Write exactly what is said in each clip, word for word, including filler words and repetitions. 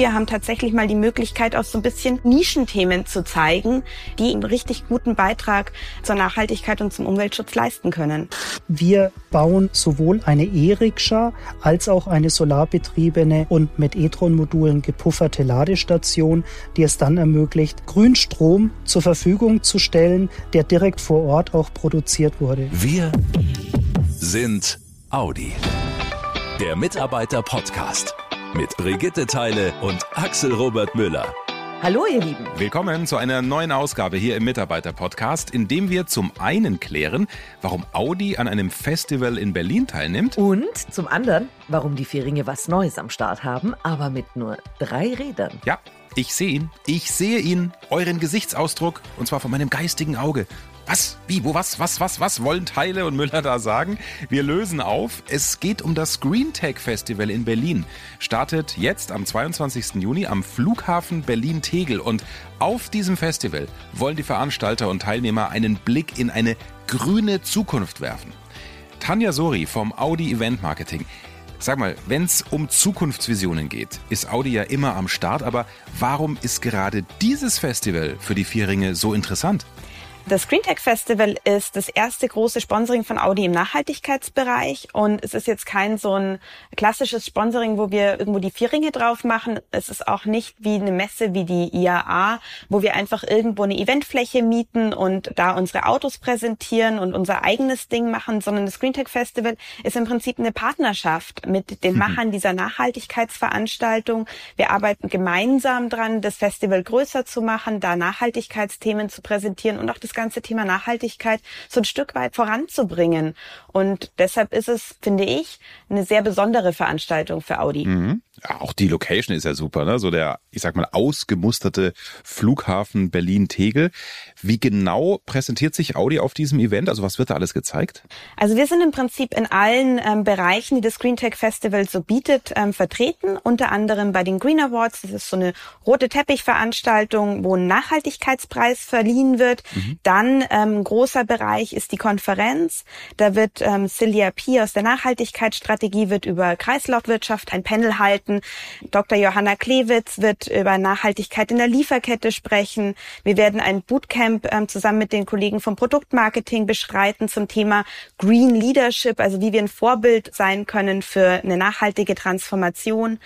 wir haben tatsächlich mal die Möglichkeit, auch so ein bisschen Nischenthemen zu zeigen, die einen richtig guten Beitrag zur Nachhaltigkeit und zum Umweltschutz leisten können. Wir bauen sowohl eine E-Rikscha als auch eine solarbetriebene und mit e-tron-Modulen gepufferte Ladestation, die es dann ermöglicht, Grünstrom zur Verfügung zu stellen, der direkt vor Ort auch produziert wurde. Wir sind Audi. Der Mitarbeiter-Podcast mit Brigitte Theile und Axel Robert Müller. Hallo ihr Lieben. Willkommen zu einer neuen Ausgabe hier im Mitarbeiter-Podcast, in dem wir zum einen klären, warum Audi an einem Festival in Berlin teilnimmt. Und zum anderen, warum die Vierringe was Neues am Start haben, aber mit nur drei Rädern. Ja, ich sehe ihn. Ich sehe ihn. Euren Gesichtsausdruck, und zwar von meinem geistigen Auge. Was? Wie? Wo? Was? Was? Was? Was wollen Theile und Müller da sagen? Wir lösen auf. Es geht um das Greentech Festival in Berlin. Startet jetzt am zweiundzwanzigsten Juni am Flughafen Berlin-Tegel. Und auf diesem Festival wollen die Veranstalter und Teilnehmer einen Blick in eine grüne Zukunft werfen. Tanja Sori vom Audi Event Marketing. Sag mal, wenn es um Zukunftsvisionen geht, ist Audi ja immer am Start. Aber warum ist gerade dieses Festival für die Vierringe so interessant? Das Greentech Festival ist das erste große Sponsoring von Audi im Nachhaltigkeitsbereich, und es ist jetzt kein so ein klassisches Sponsoring, wo wir irgendwo die Vierringe drauf machen. Es ist auch nicht wie eine Messe wie die I A A, wo wir einfach irgendwo eine Eventfläche mieten und da unsere Autos präsentieren und unser eigenes Ding machen, sondern das Greentech Festival ist im Prinzip eine Partnerschaft mit den Machern dieser Nachhaltigkeitsveranstaltung. Wir arbeiten gemeinsam dran, das Festival größer zu machen, da Nachhaltigkeitsthemen zu präsentieren und auch das ganze Thema Nachhaltigkeit so ein Stück weit voranzubringen. Und deshalb ist es, finde ich, eine sehr besondere Veranstaltung für Audi. Mhm. Ja, auch die Location ist ja super, ne? So der, ich sag mal, ausgemusterte Flughafen Berlin-Tegel. Wie genau präsentiert sich Audi auf diesem Event? Also was wird da alles gezeigt? Also wir sind im Prinzip in allen ähm, Bereichen, die das Greentech Festival so bietet, ähm, vertreten. Unter anderem bei den Green Awards. Das ist so eine rote Teppichveranstaltung, wo ein Nachhaltigkeitspreis verliehen wird. Mhm. Dann ein ähm, großer Bereich ist die Konferenz. Da wird ähm, Celia P. aus der Nachhaltigkeitsstrategie wird über Kreislaufwirtschaft ein Panel halten. Doktor Johanna Klevitz wird über Nachhaltigkeit in der Lieferkette sprechen. Wir werden ein Bootcamp ähm, zusammen mit den Kollegen vom Produktmarketing beschreiten zum Thema Green Leadership, also wie wir ein Vorbild sein können für eine nachhaltige Transformation.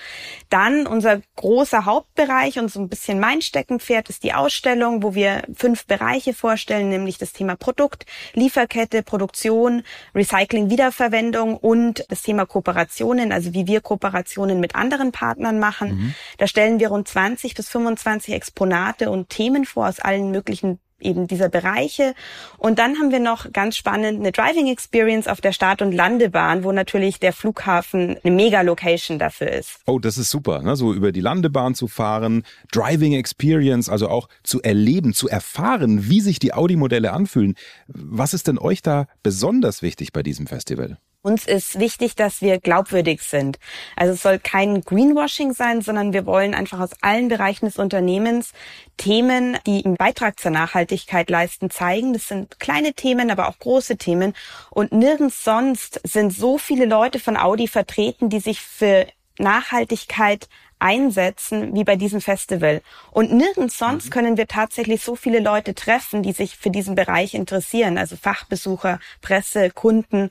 Dann unser großer Hauptbereich und so ein bisschen mein Steckenpferd ist die Ausstellung, wo wir fünf Bereiche vorstellen, nämlich das Thema Produkt, Lieferkette, Produktion, Recycling, Wiederverwendung und das Thema Kooperationen, also wie wir Kooperationen mit anderen Partnern machen. Mhm. Da stellen wir rund zwanzig bis fünfundzwanzig Exponate und Themen vor aus allen möglichen eben dieser Bereiche. Und dann haben wir noch ganz spannend eine Driving Experience auf der Start- und Landebahn, wo natürlich der Flughafen eine Mega-Location dafür ist. Oh, das ist super, ne? So über die Landebahn zu fahren, Driving Experience, also auch zu erleben, zu erfahren, wie sich die Audi-Modelle anfühlen. Was ist denn euch da besonders wichtig bei diesem Festival? Uns ist wichtig, dass wir glaubwürdig sind. Also es soll kein Greenwashing sein, sondern wir wollen einfach aus allen Bereichen des Unternehmens Themen, die einen Beitrag zur Nachhaltigkeit leisten, zeigen. Das sind kleine Themen, aber auch große Themen. Und nirgends sonst sind so viele Leute von Audi vertreten, die sich für Nachhaltigkeit einsetzen, wie bei diesem Festival. Und nirgends sonst können wir tatsächlich so viele Leute treffen, die sich für diesen Bereich interessieren. Also Fachbesucher, Presse, Kunden.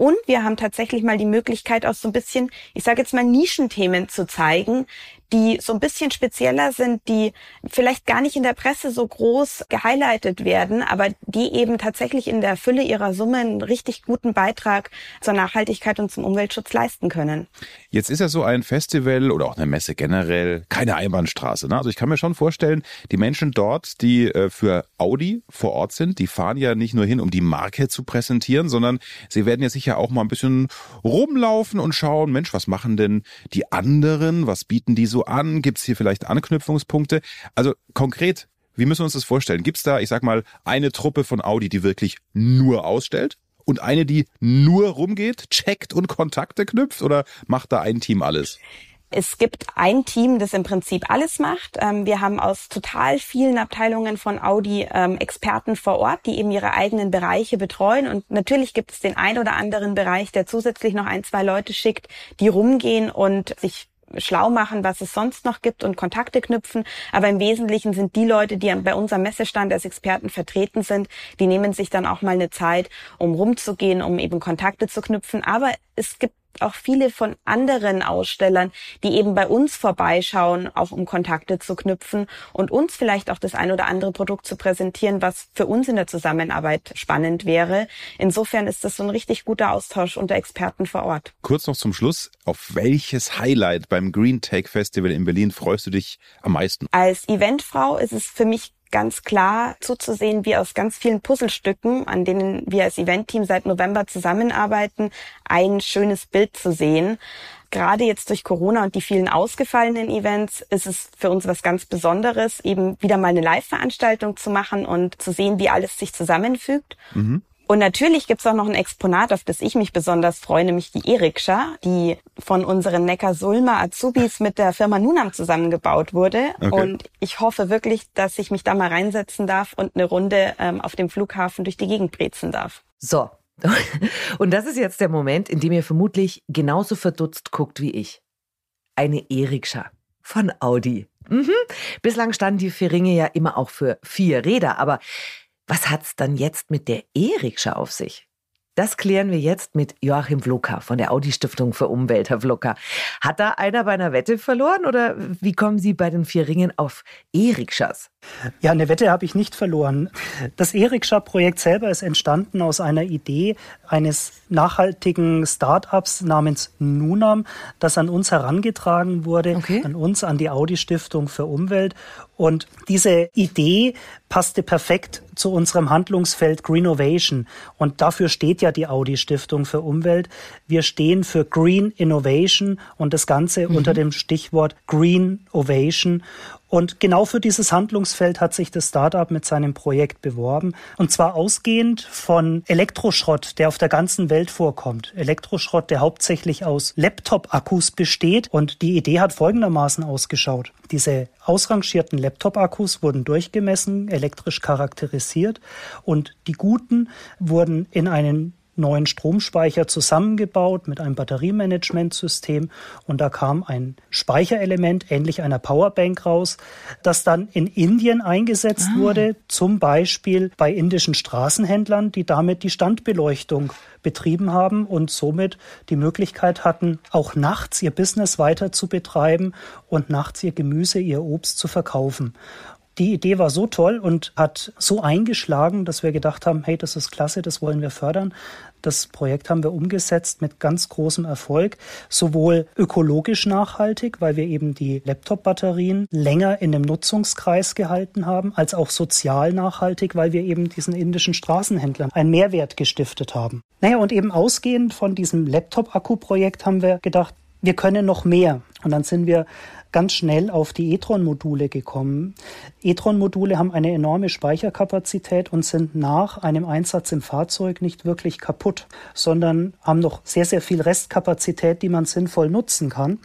Und wir haben tatsächlich mal die Möglichkeit, auch so ein bisschen, ich sage jetzt mal, Nischenthemen zu zeigen, die so ein bisschen spezieller sind, die vielleicht gar nicht in der Presse so groß gehighlightet werden, aber die eben tatsächlich in der Fülle ihrer Summe einen richtig guten Beitrag zur Nachhaltigkeit und zum Umweltschutz leisten können. Jetzt ist ja so ein Festival oder auch eine Messe generell keine Einbahnstraße, ne? Also ich kann mir schon vorstellen, die Menschen dort, die für Audi vor Ort sind, die fahren ja nicht nur hin, um die Marke zu präsentieren, sondern sie werden ja sicher auch mal ein bisschen rumlaufen und schauen, Mensch, was machen denn die anderen, was bieten die so an? Gibt es hier vielleicht Anknüpfungspunkte? Also konkret, wie müssen wir uns das vorstellen? Gibt es da, ich sag mal, eine Truppe von Audi, die wirklich nur ausstellt und eine, die nur rumgeht, checkt und Kontakte knüpft, oder macht da ein Team alles? Es gibt ein Team, das im Prinzip alles macht. Wir haben aus total vielen Abteilungen von Audi Experten vor Ort, die eben ihre eigenen Bereiche betreuen. Und natürlich gibt es den ein oder anderen Bereich, der zusätzlich noch ein, zwei Leute schickt, die rumgehen und sich schlau machen, was es sonst noch gibt und Kontakte knüpfen. Aber im Wesentlichen sind die Leute, die bei uns am Messestand als Experten vertreten sind, die nehmen sich dann auch mal eine Zeit, um rumzugehen, um eben Kontakte zu knüpfen. Aber es gibt auch viele von anderen Ausstellern, die eben bei uns vorbeischauen, auch um Kontakte zu knüpfen und uns vielleicht auch das ein oder andere Produkt zu präsentieren, was für uns in der Zusammenarbeit spannend wäre. Insofern ist das so ein richtig guter Austausch unter Experten vor Ort. Kurz noch zum Schluss, auf welches Highlight beim Greentech Festival in Berlin freust du dich am meisten? Als Eventfrau ist es für mich ganz klar zuzusehen, wie aus ganz vielen Puzzlestücken, an denen wir als Eventteam seit November zusammenarbeiten, ein schönes Bild zu sehen. Gerade jetzt durch Corona und die vielen ausgefallenen Events ist es für uns was ganz Besonderes, eben wieder mal eine Live-Veranstaltung zu machen und zu sehen, wie alles sich zusammenfügt. Mhm. Und natürlich gibt's auch noch ein Exponat, auf das ich mich besonders freue, nämlich die E-Rikscha, die von unseren Neckarsulmer Azubis mit der Firma Nunam zusammengebaut wurde. Okay. Und ich hoffe wirklich, dass ich mich da mal reinsetzen darf und eine Runde ähm, auf dem Flughafen durch die Gegend brezen darf. So, und das ist jetzt der Moment, in dem ihr vermutlich genauso verdutzt guckt wie ich. Eine E-Rikscha von Audi. Mhm. Bislang standen die vier Ringe ja immer auch für vier Räder, aber was hat's dann jetzt mit der E-Rikscha auf sich? Das klären wir jetzt mit Joachim Wloka von der Audi Stiftung für Umwelt. Herr Wloka, hat da einer bei einer Wette verloren oder wie kommen Sie bei den vier Ringen auf E-Rikschas? Ja, eine Wette habe ich nicht verloren. Das E-Rikscha-Projekt selber ist entstanden aus einer Idee eines nachhaltigen Start-ups namens Nunam, das an uns herangetragen wurde, okay. an uns, an die Audi Stiftung für Umwelt. Und diese Idee passte perfekt zu unserem Handlungsfeld Greenovation. Und dafür steht ja die Audi Stiftung für Umwelt. Wir stehen für Green Innovation und das Ganze mhm. unter dem Stichwort Green Ovation. Und genau für dieses Handlungsfeld hat sich das Startup mit seinem Projekt beworben. Und zwar ausgehend von Elektroschrott, der auf der ganzen Welt vorkommt. Elektroschrott, der hauptsächlich aus Laptop-Akkus besteht. Und die Idee hat folgendermaßen ausgeschaut. Diese ausrangierten Laptop-Akkus wurden durchgemessen, elektrisch charakterisiert. Und die guten wurden in einen neuen Stromspeicher zusammengebaut mit einem Batteriemanagementsystem und da kam ein Speicherelement ähnlich einer Powerbank raus, das dann in Indien eingesetzt ah. wurde, zum Beispiel bei indischen Straßenhändlern, die damit die Standbeleuchtung betrieben haben und somit die Möglichkeit hatten, auch nachts ihr Business weiter zu betreiben und nachts ihr Gemüse, ihr Obst zu verkaufen. Die Idee war so toll und hat so eingeschlagen, dass wir gedacht haben, hey, das ist klasse, das wollen wir fördern. Das Projekt haben wir umgesetzt mit ganz großem Erfolg, sowohl ökologisch nachhaltig, weil wir eben die Laptop-Batterien länger in dem Nutzungskreis gehalten haben, als auch sozial nachhaltig, weil wir eben diesen indischen Straßenhändlern einen Mehrwert gestiftet haben. Naja, und eben ausgehend von diesem Laptop-Akku-Projekt haben wir gedacht, wir können noch mehr. Und dann sind wir ganz schnell auf die e-tron-Module gekommen. e-tron-Module haben eine enorme Speicherkapazität und sind nach einem Einsatz im Fahrzeug nicht wirklich kaputt, sondern haben noch sehr, sehr viel Restkapazität, die man sinnvoll nutzen kann.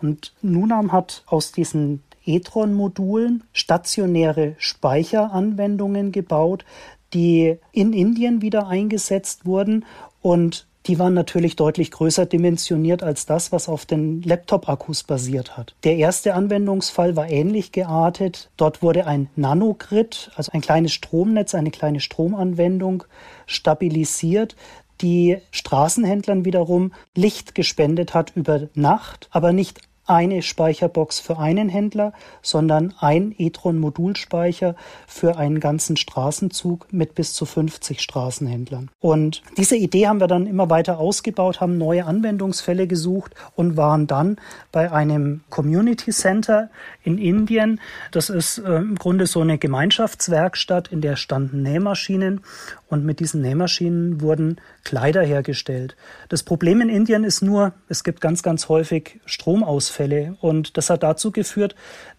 Und Nunam hat aus diesen e-tron-Modulen stationäre Speicheranwendungen gebaut, die in Indien wieder eingesetzt wurden und die waren natürlich deutlich größer dimensioniert als das, was auf den Laptop-Akkus basiert hat. Der erste Anwendungsfall war ähnlich geartet. Dort wurde ein Nanogrid, also ein kleines Stromnetz, eine kleine Stromanwendung stabilisiert, die Straßenhändlern wiederum Licht gespendet hat über Nacht, aber nicht eine Speicherbox für einen Händler, sondern ein e-tron-Modulspeicher für einen ganzen Straßenzug mit bis zu fünfzig Straßenhändlern. Und diese Idee haben wir dann immer weiter ausgebaut, haben neue Anwendungsfälle gesucht und waren dann bei einem Community Center in Indien. Das ist äh, im Grunde so eine Gemeinschaftswerkstatt, in der standen Nähmaschinen und mit diesen Nähmaschinen wurden Kleider hergestellt. Das Problem in Indien ist nur, es gibt ganz, ganz häufig Stromausfälle. Und das hat dazu geführt,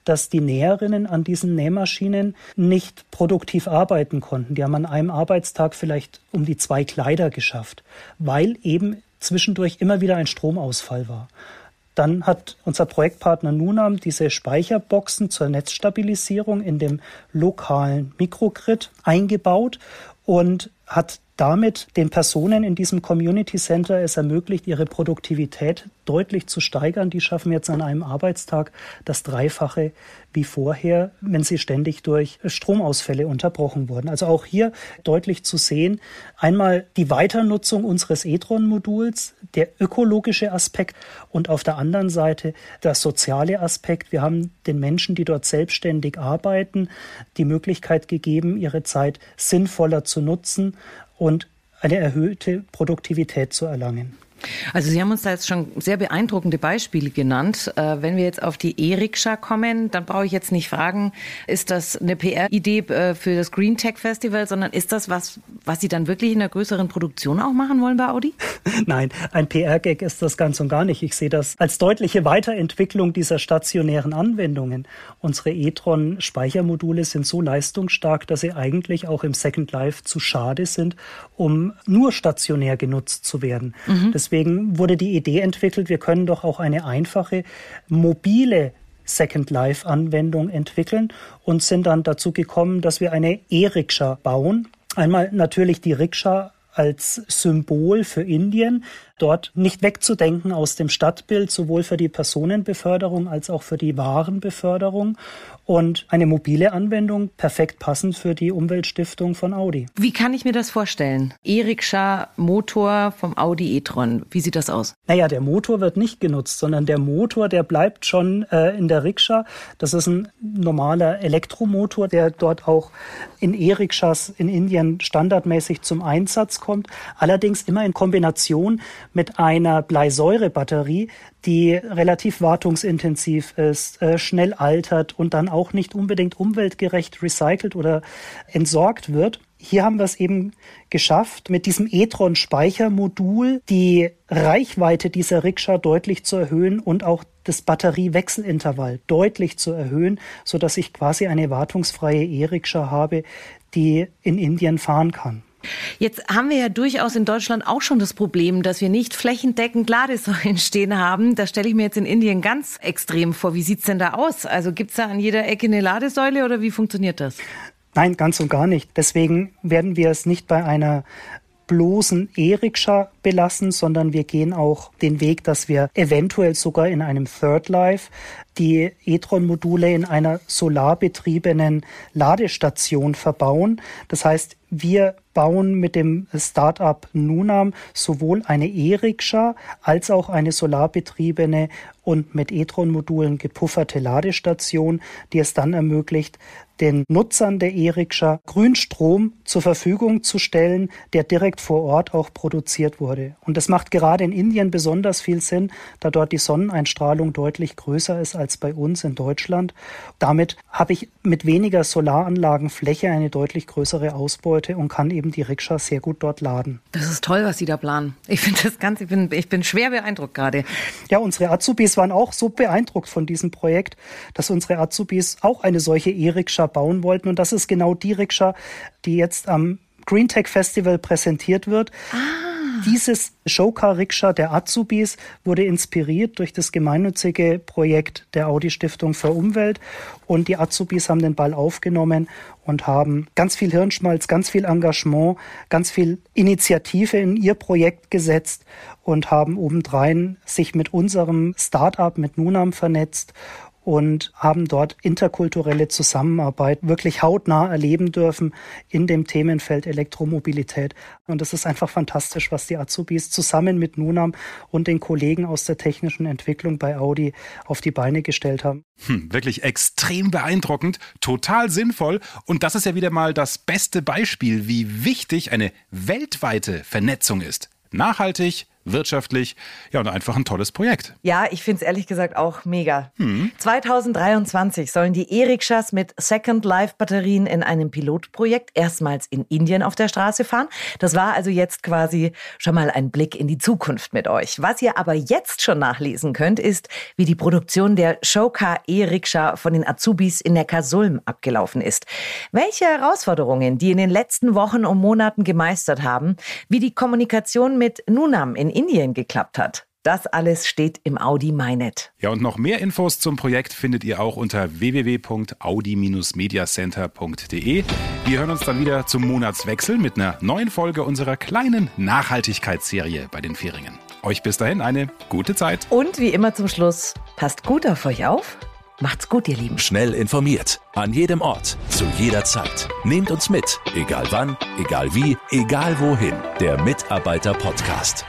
dass die Näherinnen an diesen Nähmaschinen nicht produktiv arbeiten konnten. Die haben an einem Arbeitstag vielleicht um die zwei Kleider geschafft, weil eben zwischendurch immer wieder ein Stromausfall war. Dann hat unser Projektpartner Nunam diese Speicherboxen zur Netzstabilisierung in dem lokalen Mikrogrid eingebaut und hat damit den Personen in diesem Community Center es ermöglicht, ihre Produktivität deutlich zu steigern. Die schaffen jetzt an einem Arbeitstag das Dreifache wie vorher, wenn sie ständig durch Stromausfälle unterbrochen wurden. Also auch hier deutlich zu sehen, einmal die Weiternutzung unseres e-tron-Moduls, der ökologische Aspekt und auf der anderen Seite der soziale Aspekt. Wir haben den Menschen, die dort selbstständig arbeiten, die Möglichkeit gegeben, ihre Zeit sinnvoller zu nutzen und eine erhöhte Produktivität zu erlangen. Also Sie haben uns da jetzt schon sehr beeindruckende Beispiele genannt. Wenn wir jetzt auf die E-Rikscha kommen, dann brauche ich jetzt nicht fragen, ist das eine P R-Idee für das Greentech Festival, sondern ist das was, was Sie dann wirklich in einer größeren Produktion auch machen wollen bei Audi? Nein, ein P R-Gag ist das ganz und gar nicht. Ich sehe das als deutliche Weiterentwicklung dieser stationären Anwendungen. Unsere e-tron-Speichermodule sind so leistungsstark, dass sie eigentlich auch im Second Life zu schade sind, um nur stationär genutzt zu werden. Mhm. Das Deswegen wurde die Idee entwickelt, wir können doch auch eine einfache, mobile Second Life-Anwendung entwickeln und sind dann dazu gekommen, dass wir eine E-Rikscha bauen. Einmal natürlich die Rikscha als Symbol für Indien, dort nicht wegzudenken aus dem Stadtbild, sowohl für die Personenbeförderung als auch für die Warenbeförderung und eine mobile Anwendung, perfekt passend für die Umweltstiftung von Audi. Wie kann ich mir das vorstellen? E-Rikscha Motor vom Audi e-tron, wie sieht das aus? Naja, der Motor wird nicht genutzt, sondern der Motor, der bleibt schon äh, in der Rikscha. Das ist ein normaler Elektromotor, der dort auch in E-Rikschas in Indien standardmäßig zum Einsatz kommt, allerdings immer in Kombination mit einer Bleisäure-Batterie, die relativ wartungsintensiv ist, schnell altert und dann auch nicht unbedingt umweltgerecht recycelt oder entsorgt wird. Hier haben wir es eben geschafft, mit diesem e-tron-Speichermodul die Reichweite dieser Rikscha deutlich zu erhöhen und auch das Batteriewechselintervall deutlich zu erhöhen, sodass ich quasi eine wartungsfreie E-Rikscha habe, die in Indien fahren kann. Jetzt haben wir ja durchaus in Deutschland auch schon das Problem, dass wir nicht flächendeckend Ladesäulen stehen haben. Das stelle ich mir jetzt in Indien ganz extrem vor. Wie sieht's denn da aus? Also gibt's da an jeder Ecke eine Ladesäule oder wie funktioniert das? Nein, ganz und gar nicht. Deswegen werden wir es nicht bei einer bloßen E-Rikscha belassen, sondern wir gehen auch den Weg, dass wir eventuell sogar in einem Third Life die e-tron-Module in einer solarbetriebenen Ladestation verbauen. Das heißt, wir bauen mit dem Start-up Nunam sowohl eine E-Rikscha als auch eine solarbetriebene und mit e-tron-Modulen gepufferte Ladestation, die es dann ermöglicht, den Nutzern der E-Rikscha Grünstrom zur Verfügung zu stellen, der direkt vor Ort auch produziert wurde. Und das macht gerade in Indien besonders viel Sinn, da dort die Sonneneinstrahlung deutlich größer ist als bei uns in Deutschland. Damit habe ich mit weniger Solaranlagenfläche eine deutlich größere Ausbeute und kann eben die Rikscha sehr gut dort laden. Das ist toll, was Sie da planen. Ich finde das Ganze, ich bin, ich bin schwer beeindruckt gerade. Ja, unsere Azubis waren auch so beeindruckt von diesem Projekt, dass unsere Azubis auch eine solche E-Rikscha bauen wollten. Und das ist genau die Rikscha, die jetzt am Greentech Festival präsentiert wird. Ah. Dieses Showcar-Rikscha der Azubis wurde inspiriert durch das gemeinnützige Projekt der Audi Stiftung für Umwelt. Und die Azubis haben den Ball aufgenommen und haben ganz viel Hirnschmalz, ganz viel Engagement, ganz viel Initiative in ihr Projekt gesetzt und haben obendrein sich mit unserem Start-up, mit Nunam vernetzt und haben dort interkulturelle Zusammenarbeit wirklich hautnah erleben dürfen in dem Themenfeld Elektromobilität. Und das ist einfach fantastisch, was die Azubis zusammen mit Nunam und den Kollegen aus der technischen Entwicklung bei Audi auf die Beine gestellt haben. Hm, wirklich extrem beeindruckend, total sinnvoll. Und das ist ja wieder mal das beste Beispiel, wie wichtig eine weltweite Vernetzung ist. Nachhaltig, wirtschaftlich, ja, und einfach ein tolles Projekt. Ja, ich finde es ehrlich gesagt auch mega. Hm. zwanzig dreiundzwanzig sollen die E-Rikschas mit Second Life Batterien in einem Pilotprojekt erstmals in Indien auf der Straße fahren. Das war also jetzt quasi schon mal ein Blick in die Zukunft mit euch. Was ihr aber jetzt schon nachlesen könnt, ist, wie die Produktion der Showcar E-Rikscha von den Azubis in Neckarsulm abgelaufen ist. Welche Herausforderungen die in den letzten Wochen und Monaten gemeistert haben, wie die Kommunikation mit Nunam in Indien geklappt hat. Das alles steht im Audi MyNet. Ja, und noch mehr Infos zum Projekt findet ihr auch unter w w w punkt audi dash media center punkt d e. Wir hören uns dann wieder zum Monatswechsel mit einer neuen Folge unserer kleinen Nachhaltigkeitsserie bei den Fähringen. Euch bis dahin eine gute Zeit. Und wie immer zum Schluss, passt gut auf euch auf. Macht's gut, ihr Lieben. Schnell informiert. An jedem Ort. Zu jeder Zeit. Nehmt uns mit. Egal wann, egal wie, egal wohin. Der Mitarbeiter-Podcast.